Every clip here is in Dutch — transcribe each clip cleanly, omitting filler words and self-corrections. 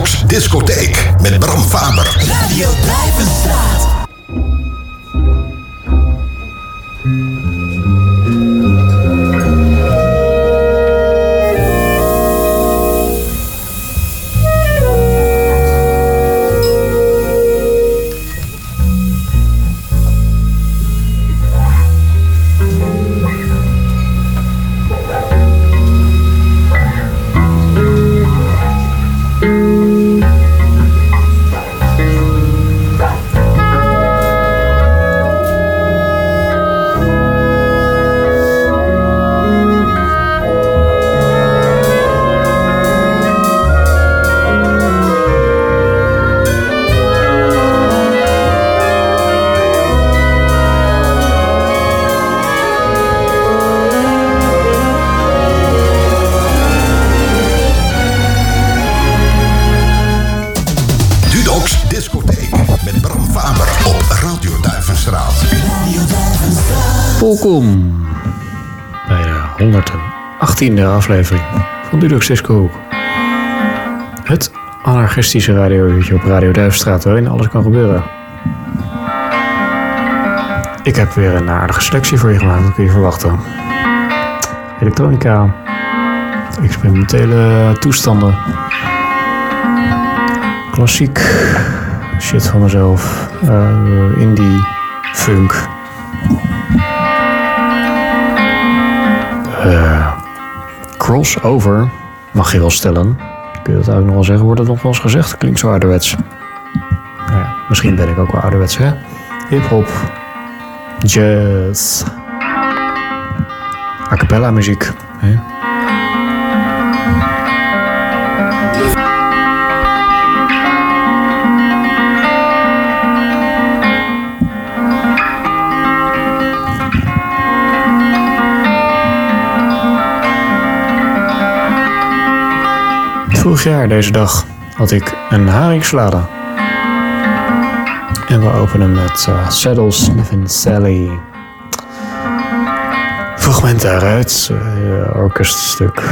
Dudok's Discotheek met Bram Faber. Radio Drijvenstraat. Welkom bij de 118e aflevering van Dudok's Disco Hoek. Het anarchistische radiouurtje op Radio Duivenstraat, waarin alles kan gebeuren. Ik heb weer een aardige selectie voor je gemaakt, dat kun je verwachten. Elektronica, experimentele toestanden, klassiek, shit van mezelf, indie, funk. Crossover, mag je wel stellen. Kun je dat ook nog wel zeggen? Wordt dat nog wel eens gezegd? Klinkt zo ouderwets. Nou ja, misschien ben ik ook wel ouderwets, hè? Hip-hop, jazz, a cappella muziek. Hè? Vorig jaar deze dag had ik een haringslade. En we openen met Saddles, Sniff and Sally. Fragment daaruit, orkeststuk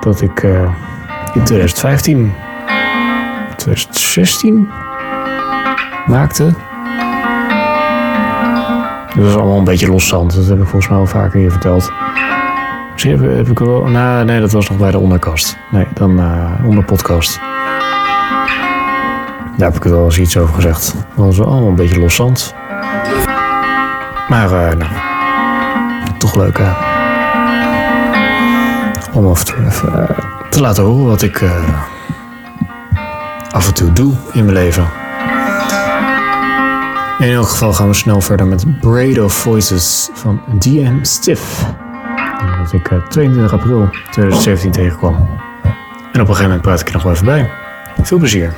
dat ik in 2016 maakte. Dat was allemaal een beetje loszand, dat heb ik volgens mij al vaker hier verteld. Heb ik wel... Nee, dat was nog bij de onderkast. Nee, dan onderpodcast. Daar heb ik het wel eens iets over gezegd. Dat was wel allemaal een beetje loszand. Maar, toch leuk, hè? Om af en toe even te laten horen wat ik af en toe doe in mijn leven. In elk geval gaan we snel verder met Braid of Voices van DM Stith. Dat ik 22 april 2017 tegenkwam. En op een gegeven moment praat ik er nog wel even bij. Veel plezier.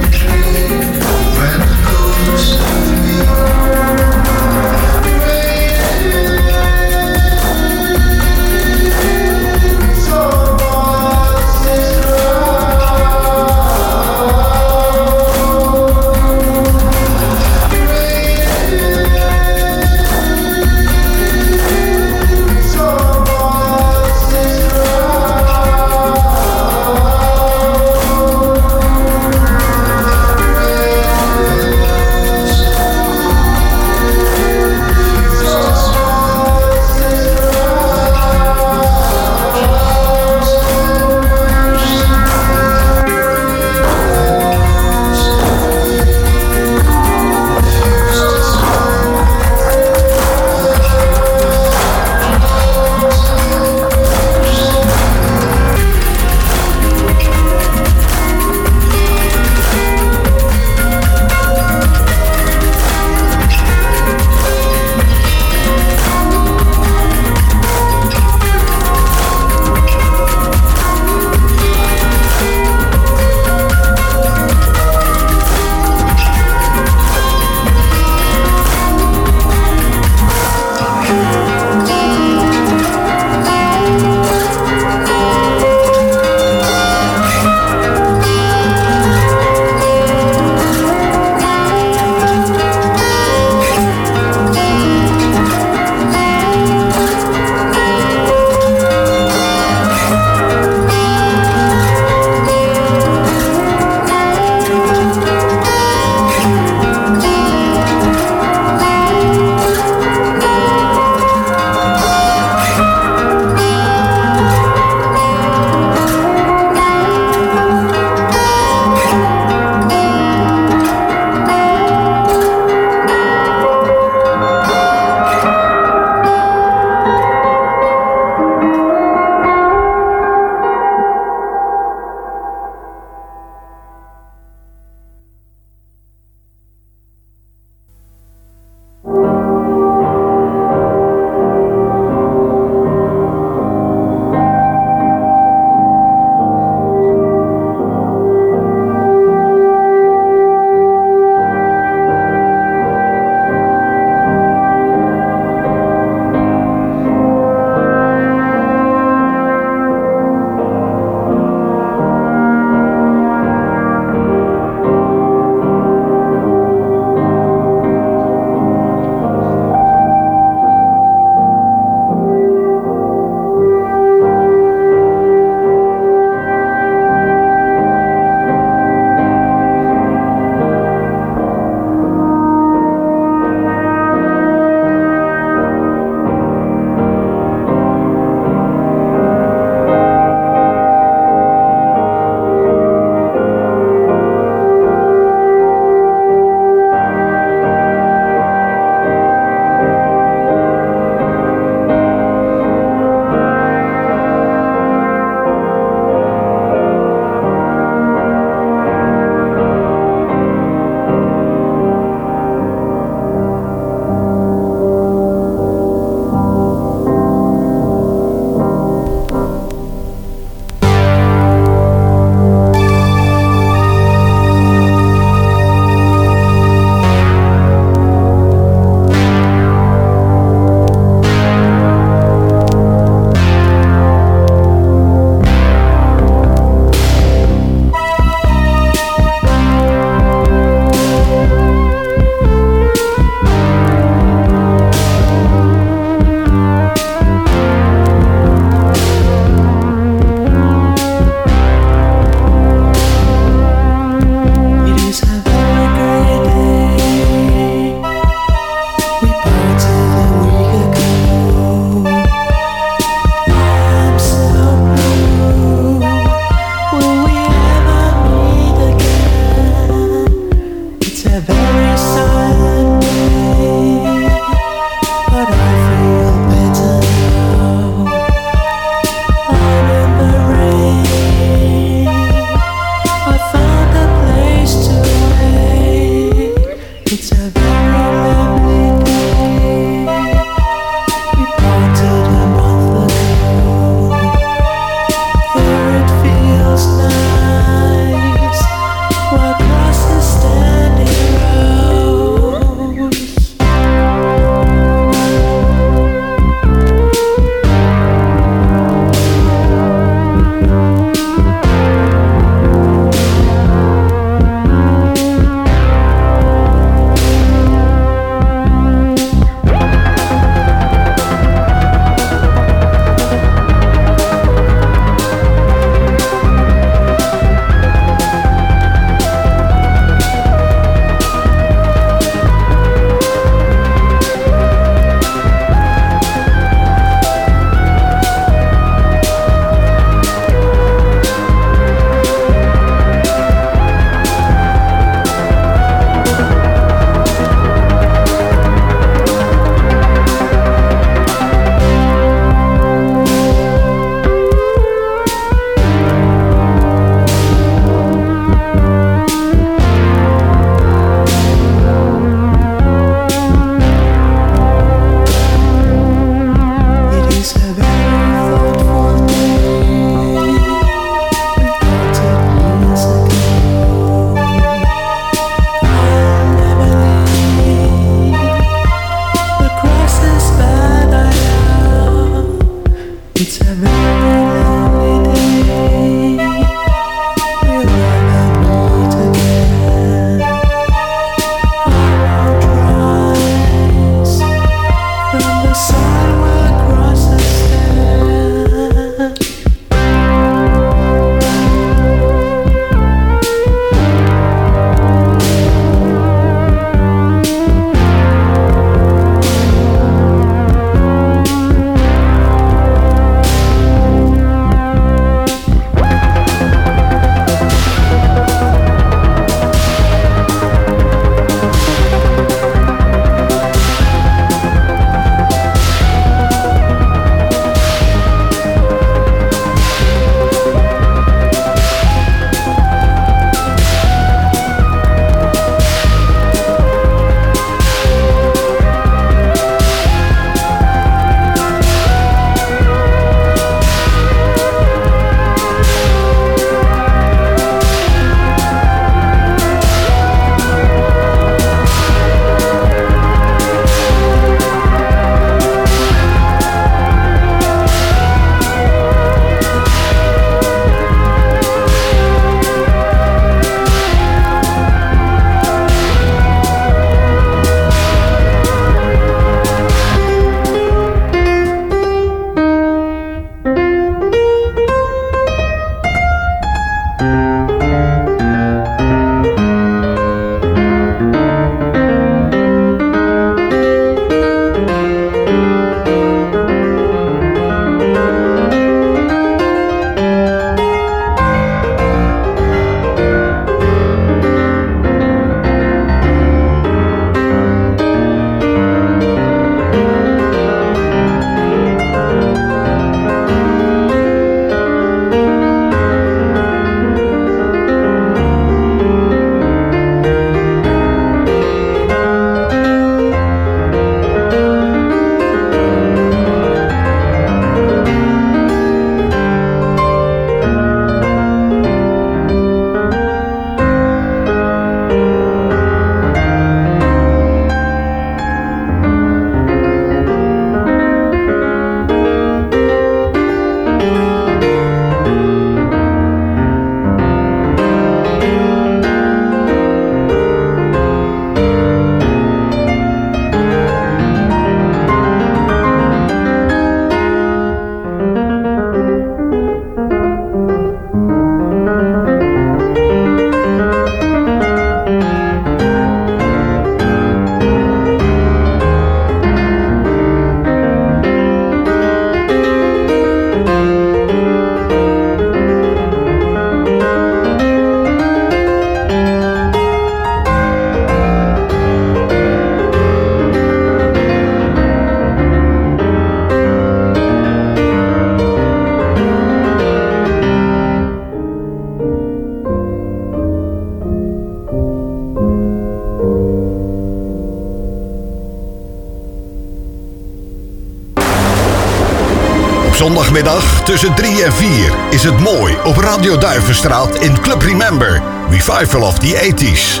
Zondagmiddag tussen 3 en 4 is het mooi op Radio Duivenstraat in Club Remember. Revival of the 80s.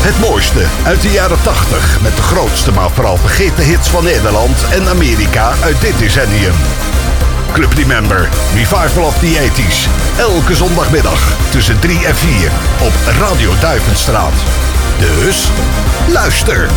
Het mooiste uit de jaren 80 met de grootste maar vooral vergeten hits van Nederland en Amerika uit dit decennium. Club Remember, Revival of the 80s. Elke zondagmiddag tussen 3 en 4 op Radio Duivenstraat. Dus, luister!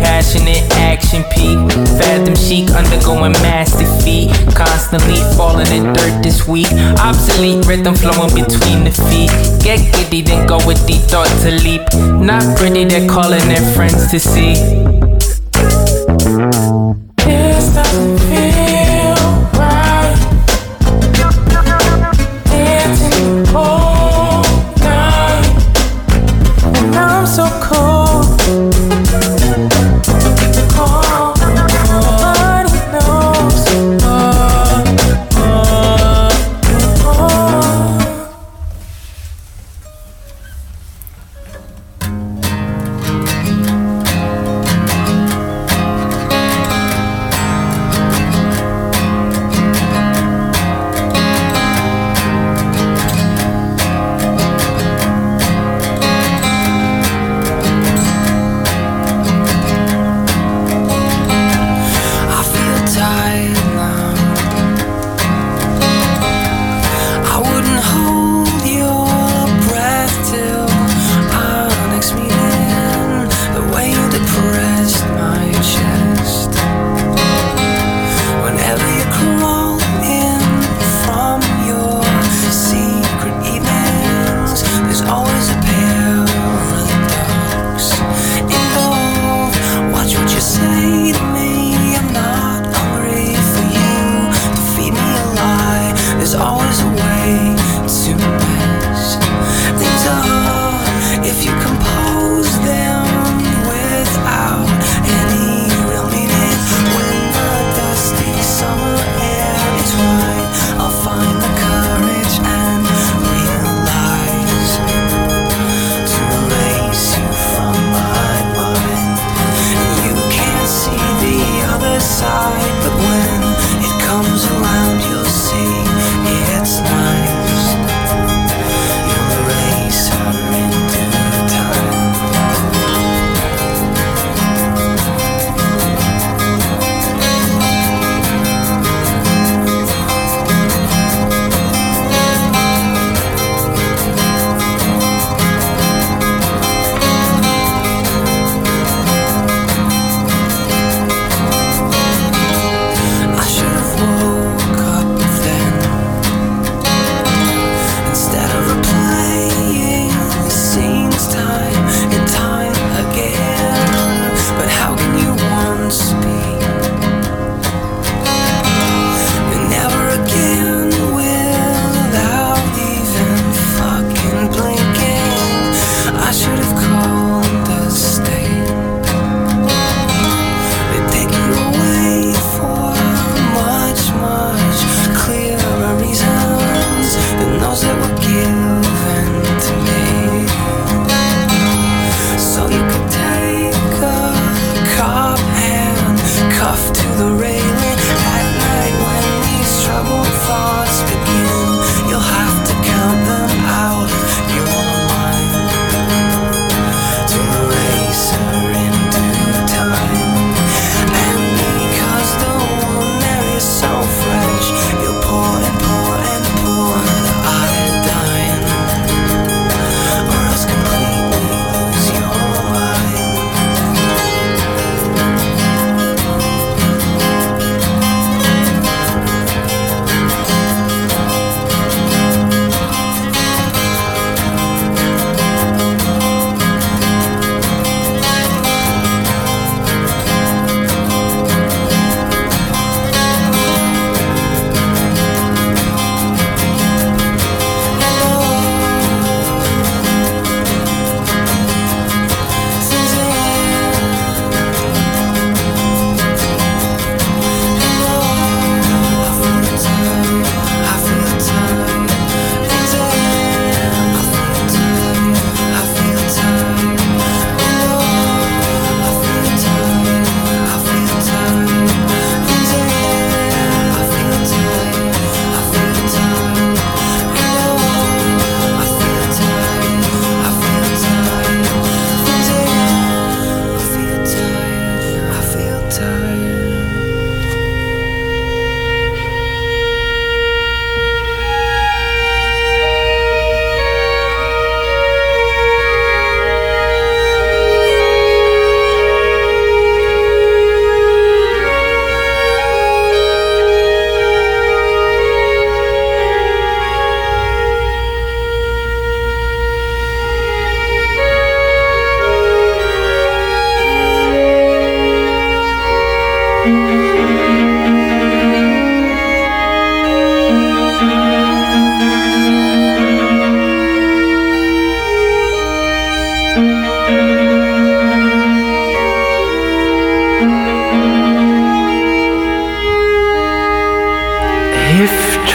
passionate action peak. Fathom chic, undergoing mass defeat. Constantly falling in dirt this week. Obsolete rhythm flowing between the feet. Get giddy, then go with the thought to leap. Not pretty, they're calling their friends to see. This doesn't feel right. Dancing the whole night, and I'm so cold. Cold, but we know so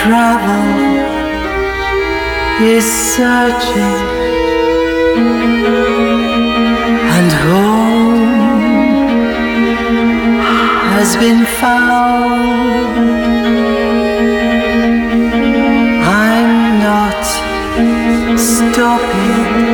trouble is searching, and home has been found. I'm not stopping.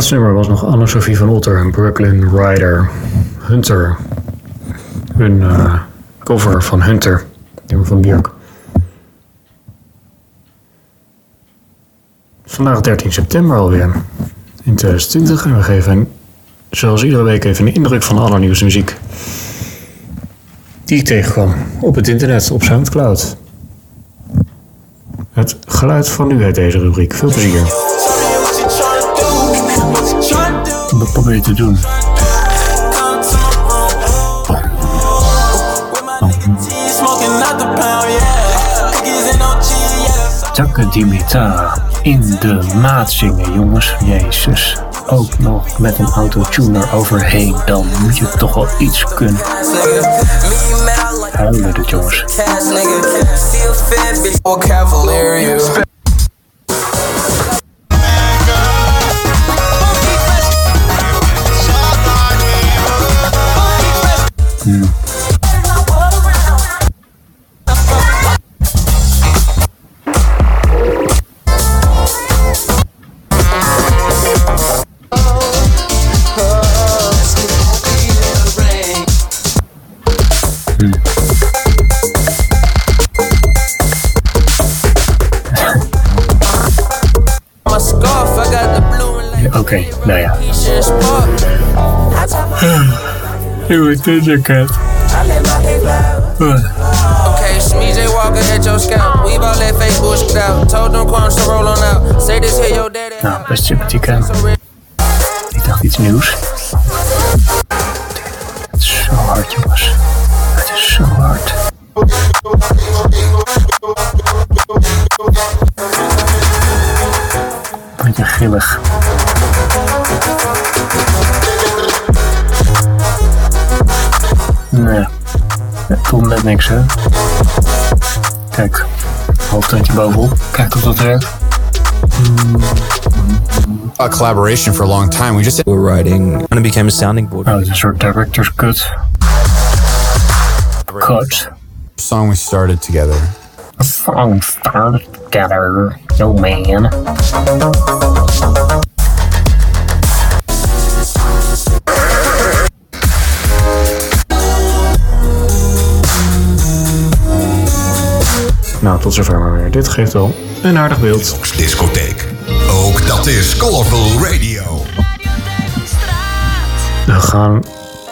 Het nummer was nog Anne Sophie van Otter en Brooklyn Rider Hunter. Hun cover van Hunter, nummer van Björk. Vandaag 13 september alweer in 2020 en we geven een zoals iedere week even een indruk van de allernieuwste muziek die ik tegenkwam op het internet, op SoundCloud. Het geluid van nu uit deze rubriek. Veel plezier. Wat probeer je te doen? Takken die metaal in de maat zingen, jongens. Jezus. Ook nog met een autotuner overheen. Dan moet je toch wel iets kunnen. Huilen dit, jongens. Oké, nou ja. Doe het in de kat. Nou, best sympathiek aan. Ik dacht iets nieuws. Het is zo hard, jongens. Het is zo hard. Wat je grillig. Nee, dat komt net niks, hè. Kijk, hoofdtandje bovenop. Kijk of dat werkt. A collaboration for a long time. We just were writing and it became a sounding board. Oh, it's a sort of director's cut. Cut. A song we started together. A song started together, yo man. Nou, tot zover maar weer. Dit geeft wel een aardig beeld. Discotheek. Ook dat is Colorful Radio. We gaan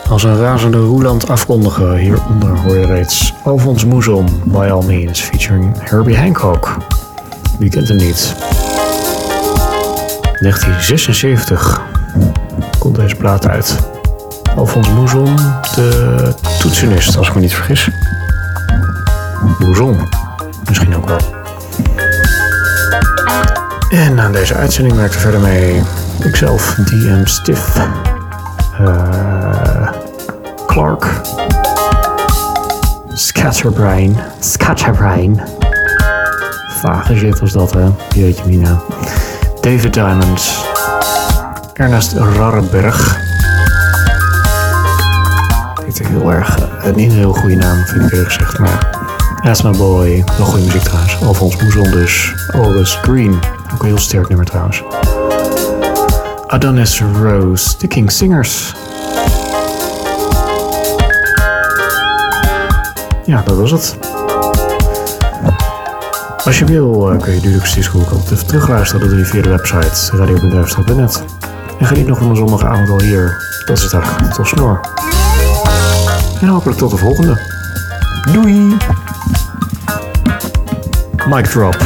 als een razende roeland afkondigen. Hieronder hoor je reeds Alphonse Mouzon, By All Means, featuring Herbie Hancock. Wie kent hem niet? 1976 komt deze plaat uit. Alphonse Mouzon, de toetsenist, als ik me niet vergis. Mouzon. Misschien ook wel. En aan deze uitzending werkte verder mee ikzelf, DM Stith, Clark, Scatterbrain. Vage shit was dat, hè? Jeetje mina. David Diamond, Ernest Rareberrg. Dit is heel erg niet een heel goede naam, vind ik eerlijk gezegd, maar. That's my boy. Wel goede muziek trouwens. Alphonse Mouzon dus. August Greene. Ook een heel sterk nummer trouwens. Adonis Rose. De King Singers. Ja, dat was het. Als je wil kun je Dudok's Disco Hoek altijd terugluisteren. Dat doe je via de website radio.bramfaber.net. En geniet nog van de zondagavond al hier. Dat is het eigenlijk. Tot snor. En hopelijk tot de volgende. Doei! Mic drop.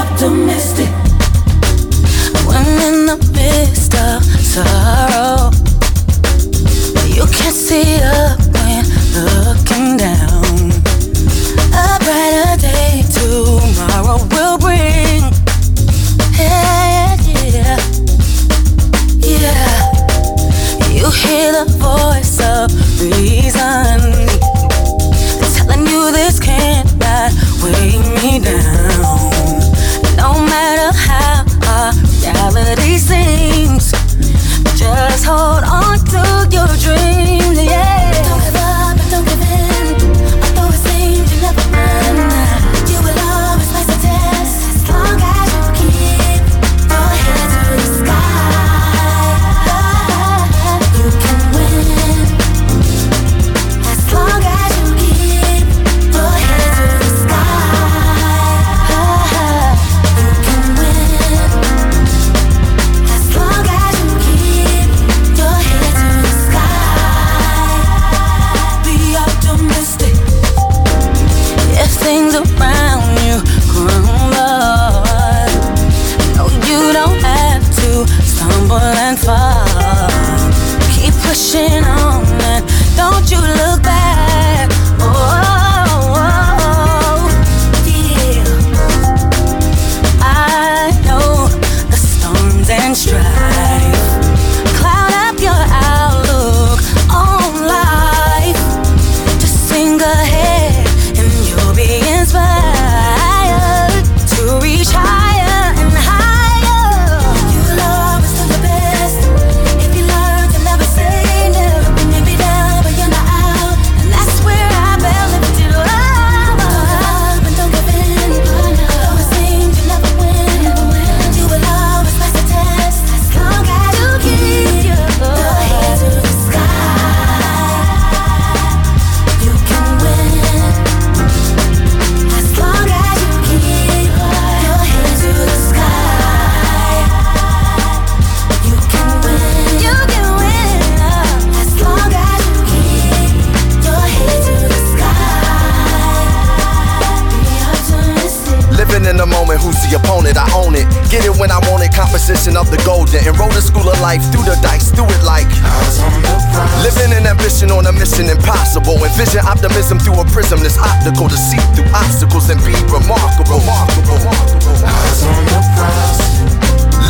optimistic. When in the midst of sorrow, but you can't see up when looking down. A brighter day tomorrow will bring. Yeah, yeah, yeah. You hear the voice of reason telling you this cannot weigh me down. No matter how hard reality seems, just hold on to your dreams, yeah. Don't give up, don't give in, although it seems you never end. You will always face the test, as long as you keep your head to the sky. You can win, as long as you keep your head to the sky. You can win, as long as you keep your head to the sky. Be optimistic. If things around you crumble, no, you don't have to stumble and fall. Keep pushing on and don't you look back. Oh, yeah. I know the storms and strife cloud up your outlook on life. Just sing ahead and you'll be inspired to reach higher and higher. You will always do your best. If you learn to never say no, you may be down, but you're not out, and that's where I believe to love. But don't give in, although it seems you never win. You will always pass the test, as long as you keep your head to the sky. You can win, as long as you keep your head to the sky. You can win, you can win, as long as you keep your head to the sky. Be optimistic. Living in the moment, who's the opponent? I own it. Get it when I want it. Composition of the golden. Enroll the school of life. Through the dice. Do it like. Living in ambition on a mission impossible. Envision optimism through a prism that's optical. To see through obstacles and be remarkable. Eyes on the prize.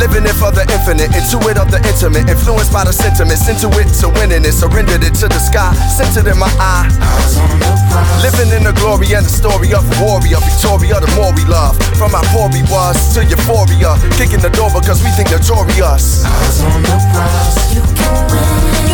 Living it for the infinite, intuit of the intimate, influenced by the sentiments, into it to winning it, surrendered it to the sky, centered in my eye. Eyes on the prize. Living in the glory and the story of warrior, Victoria, the more we love. From our poor we was to euphoria, kicking the door because we think they're victorious. Eyes on the prize, you can win.